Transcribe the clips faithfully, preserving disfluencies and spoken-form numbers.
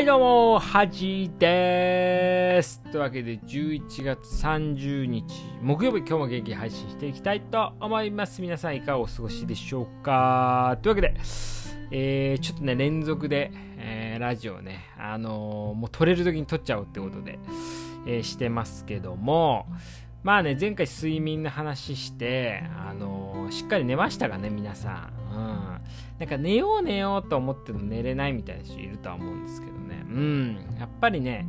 はいどうも、はじでーす。というわけで、じゅういちがつさんじゅうにち、木曜日、今日も元気に配信していきたいと思います。皆さんいかがお過ごしでしょうか？というわけで、えー、ちょっとね、連続で、えー、ラジオね、あのー、もう撮れる時に撮っちゃおうってことで、えー、してますけども、まあね、前回睡眠の話して、あのー、しっかり寝ましたかね、皆さん。うん。なんか寝よう寝ようと思っても寝れないみたいな人いるとは思うんですけどね。うん。やっぱりね、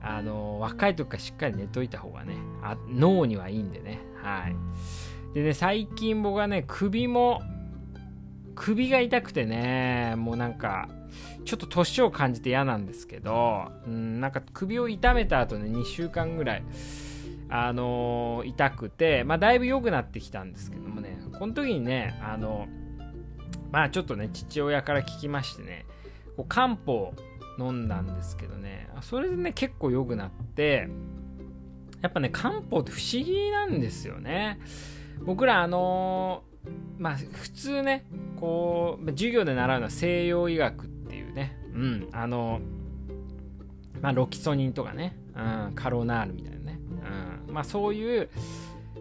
あのー、若い時からしっかり寝といた方がね、あ脳にはいいんでね。はい。でね、最近僕はね、首も、首が痛くてね、もうなんか、ちょっと年を感じて嫌なんですけど、うん、なんか首を痛めた後ね、にしゅうかんぐらい、あのー、痛くて、まあ、だいぶ良くなってきたんですけどもね、この時にね、あのまあちょっとね、父親から聞きましてね、こう漢方飲んだんですけどね、それでね、結構良くなって、やっぱね、漢方って不思議なんですよね。僕らあのー、まあ普通ね、こう授業で習うのは西洋医学っていうね、うん、あのー、まあロキソニンとかね、うん、カロナールみたいなね、まあ、そういう、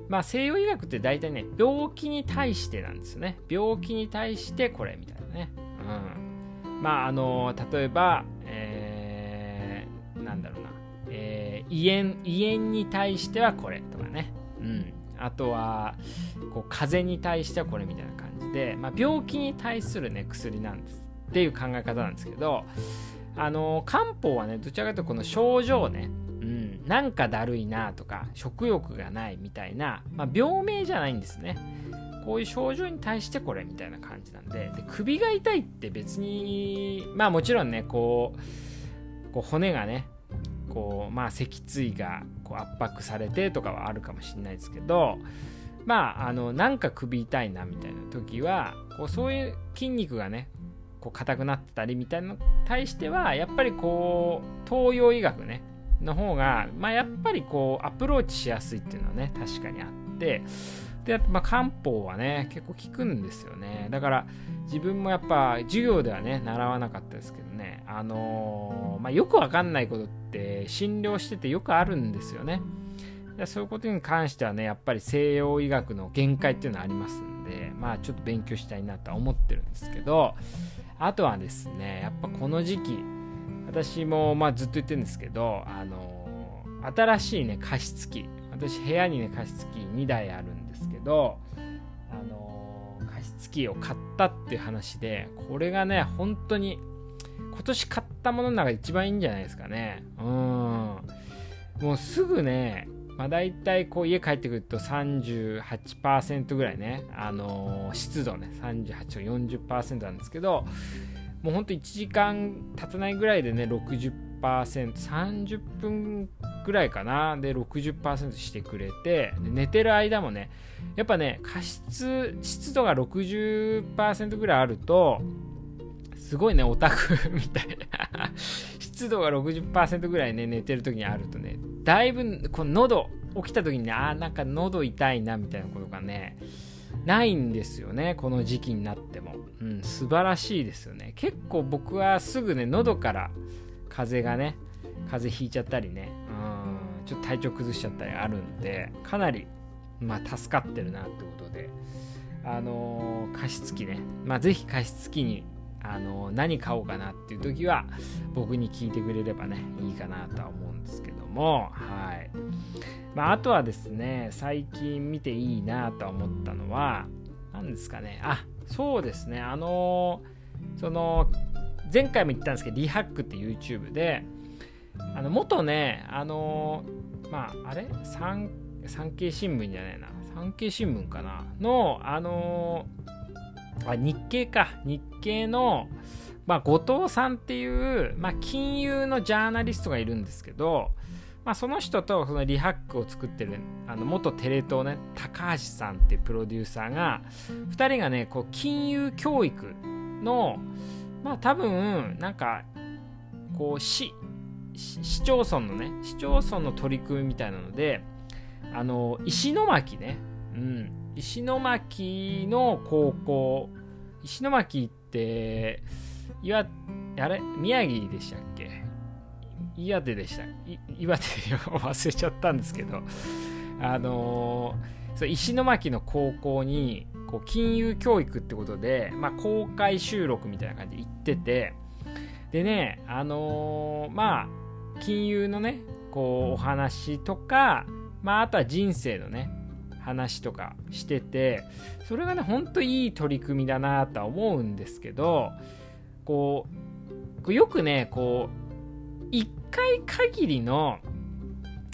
まあ、西洋医学って大体ね、病気に対してなんですよね。病気に対してこれみたいなね、うん、まああの例えば、えー、なんだろうな、えー、胃炎胃炎に対してはこれとかね、うん、あとはこう風邪に対してはこれみたいな感じで、まあ、病気に対する、ね、薬なんですっていう考え方なんですけど、あの漢方はね、どちらかというとこの症状ね、なんかだるいなとか食欲がないみたいな、まあ、病名じゃないんですね。こういう症状に対してこれみたいな感じなんで、で首が痛いって別に、まあもちろんね、こう、こう骨がね、こうまあ脊椎がこう圧迫されてとかはあるかもしれないですけど、まああのなんか首痛いなみたいな時はこうそういう筋肉がね、こう硬くなってたりみたいなのに対してはやっぱりこう東洋医学ねの方が、まあ、やっぱりこうアプローチしやすいっていうのはね、確かにあって、で、まあ、漢方はね結構効くんですよね。だから自分もやっぱ授業ではね習わなかったですけどね、あのーまあ、よくわかんないことって診療しててよくあるんですよね。そういうことに関してはね、やっぱり西洋医学の限界っていうのはありますんで、まあちょっと勉強したいなとは思ってるんですけど、あとはですね、やっぱこの時期私もまあずっと言ってるんですけど、あのー、新しいね加湿器、私部屋にね加湿器にだいあるんですけど、あのー、加湿器を買ったっていう話で、これがね本当に今年買ったものの中で一番いいんじゃないですかね。うん、もうすぐね、まあ、だいたいこう家帰ってくると さんじゅうはちパーセント ぐらいね、あのー、湿度ね さんじゅうはちからよんじゅっパーセント なんですけど、もうほんといちじかん経たないぐらいでね ろくじゅっパーセント、さんじゅっぷんぐらいかなで ろくじゅっパーセント してくれて、で寝てる間もね、やっぱね加湿湿度が ろくじゅっパーセント ぐらいあるとすごいねオタクみたいな湿度が ろくじゅっパーセント ぐらいね寝てる時にあるとね、だいぶこの喉起きた時にね、あーなんか喉痛いなみたいなことがねないんですよね、この時期になっても、うん、素晴らしいですよね。結構僕はすぐね喉から風邪がね風邪ひいちゃったりね、うん、ちょっと体調崩しちゃったりあるんで、かなり、まあ、助かってるなってことで、あのー、加湿器ね、まあ、ぜひ加湿器に、あのー、何買おうかなっていう時は僕に聞いてくれればねいいかなとは思うんですけども、はい、まあ、あとはですね、最近見ていいなと思ったのは何ですかね。あ、そうですね、あのー、その前回も言ったんですけど、リハックって YouTube であの元ね、あのー、まああれ産経新聞じゃないな、産経新聞かなの、あのー、あ日経か日経の、まあ、後藤さんっていう、まあ、金融のジャーナリストがいるんですけど、まあ、その人とそのリハックを作ってるあの元テレ東ね高橋さんっていうプロデューサーがふたりがねこう金融教育のまあ多分なんかこう市市町村のね市町村の取り組みみたいなので、あの石巻ね、うん、石巻の高校、石巻って岩あれ宮城でしたっけ岩手でした岩手忘れちゃったんですけど、あのー、そう石巻の高校にこう金融教育ってことで、まあ、公開収録みたいな感じで行ってて、でね、あのー、まあ金融のねこうお話とか、まあ、あとは人生のね話とかしてて、それがね本当いい取り組みだなとは思うんですけど、こうよくねこういっかい限りの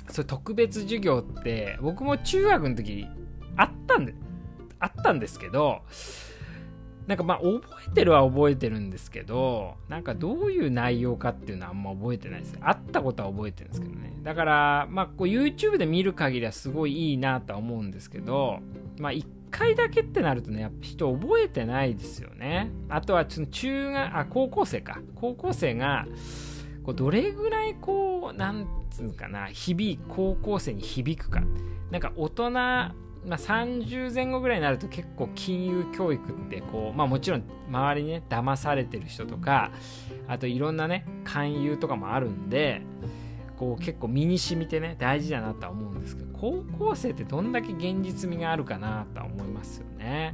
そう特別授業って僕も中学の時あったんであったんですけど、なんかまあ覚えてるは覚えてるんですけど、なんかどういう内容かっていうのはあんま覚えてないですね。あったことは覚えてるんですけどね。だからまあこう YouTube で見る限りはすごいいいなとは思うんですけど、まあいっかいだけってなるとねやっぱ人覚えてないですよね。あとはちょっと中学あ高校生か高校生がこうどれぐらいこうなんつうかな響く高校生に響くか、なんか大人まあ、さんじゅうぜんごぐらいになると結構金融教育ってこう、まあ、もちろん周りにね騙されてる人とか、あといろんなね勧誘とかもあるんで、こう結構身に染みてね大事だなとは思うんですけど、高校生ってどんだけ現実味があるかなとは思いますよね。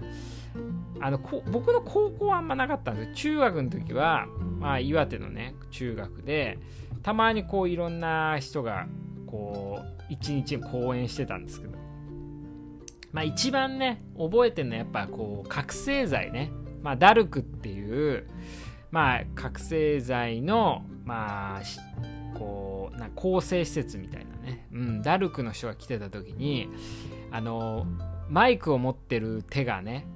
あのこ僕の高校はあんまなかったんですけど、中学の時は、まあ、岩手のね中学でたまにこういろんな人がこう一日に講演してたんですけど、まあ、一番ね覚えてるのはやっぱこう覚醒剤ね、まあ、ダルクっていう、まあ、覚醒剤の、まあ、こうな更生施設みたいなね、うん、ダルクの人が来てた時にあのマイクを持ってる手がね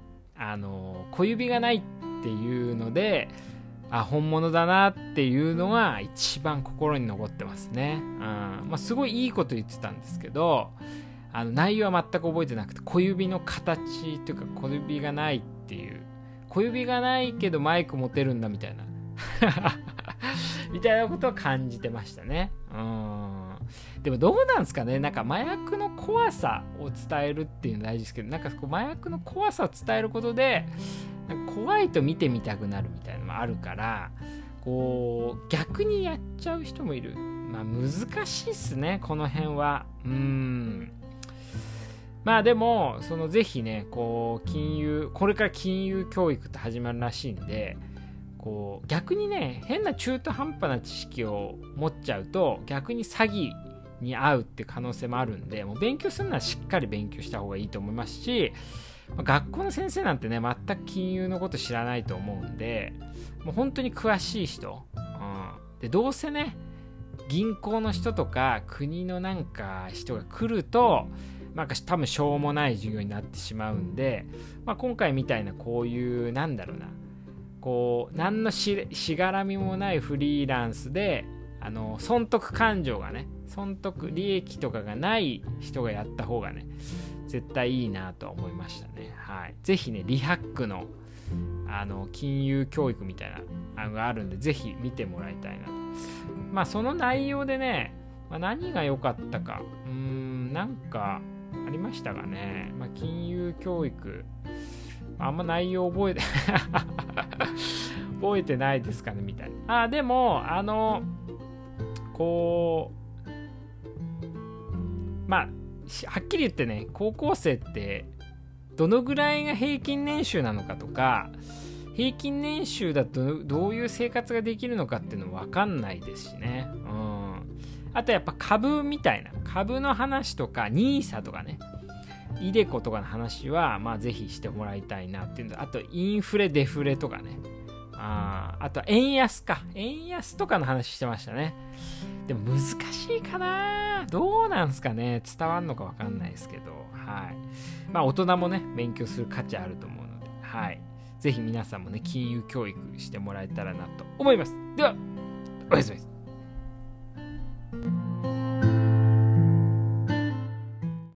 あの小指がないっていうので、あ本物だなっていうのが一番心に残ってますね、うんまあ、すごいいいこと言ってたんですけど、あの内容は全く覚えてなくて、小指の形というか小指がないっていう小指がないけどマイク持てるんだみたいなみたいなことは感じてましたね。うーんでもどうなんですかね、なんか麻薬の怖さを伝えるっていうの大事ですけど、なんかこう麻薬の怖さを伝えることでなんか怖いと見てみたくなるみたいなのもあるから、こう逆にやっちゃう人もいる。まあ難しいっすねこの辺は。うーんまあでもそのぜひねこう金融これから金融教育って始まるらしいんで、こう逆にね変な中途半端な知識を持っちゃうと逆に詐欺に遭うって可能性もあるんで、もう勉強するのはしっかり勉強した方がいいと思いますし、学校の先生なんてね全く金融のこと知らないと思うんで、もう本当に詳しい人、うん、でどうせね銀行の人とか国のなんか人が来るとなんか多分しょうもない授業になってしまうんで、まあ、今回みたいなこういうなんだろうなこう何の し, しがらみもないフリーランスであの損得感情がね損得利益とかがない人がやった方がね絶対いいなと思いましたね。はい、ぜひねリハック の, あの金融教育みたいなのがあるんでぜひ見てもらいたいなと。まあその内容でね、まあ、何が良かったかうーんなんかありましたがね、まあ、金融教育あんま内容覚えて覚えてないですかねみたいな。あでもあのこうまあはっきり言ってね高校生ってどのぐらいが平均年収なのかとか、平均年収だとどういう生活ができるのかっていうのも分かんないですしね。うんあとやっぱ株みたいな株の話とか ニーサ とかねイデコとかの話はまあぜひしてもらいたいなっていうのと、あとインフレデフレとかね あ, あと円安か円安とかの話してましたね。でも難しいかなどうなんすかね伝わんのか分かんないですけど、はいまあ大人もね勉強する価値あると思うので、はいぜひ皆さんもね金融教育してもらえたらなと思います。ではおやすみです。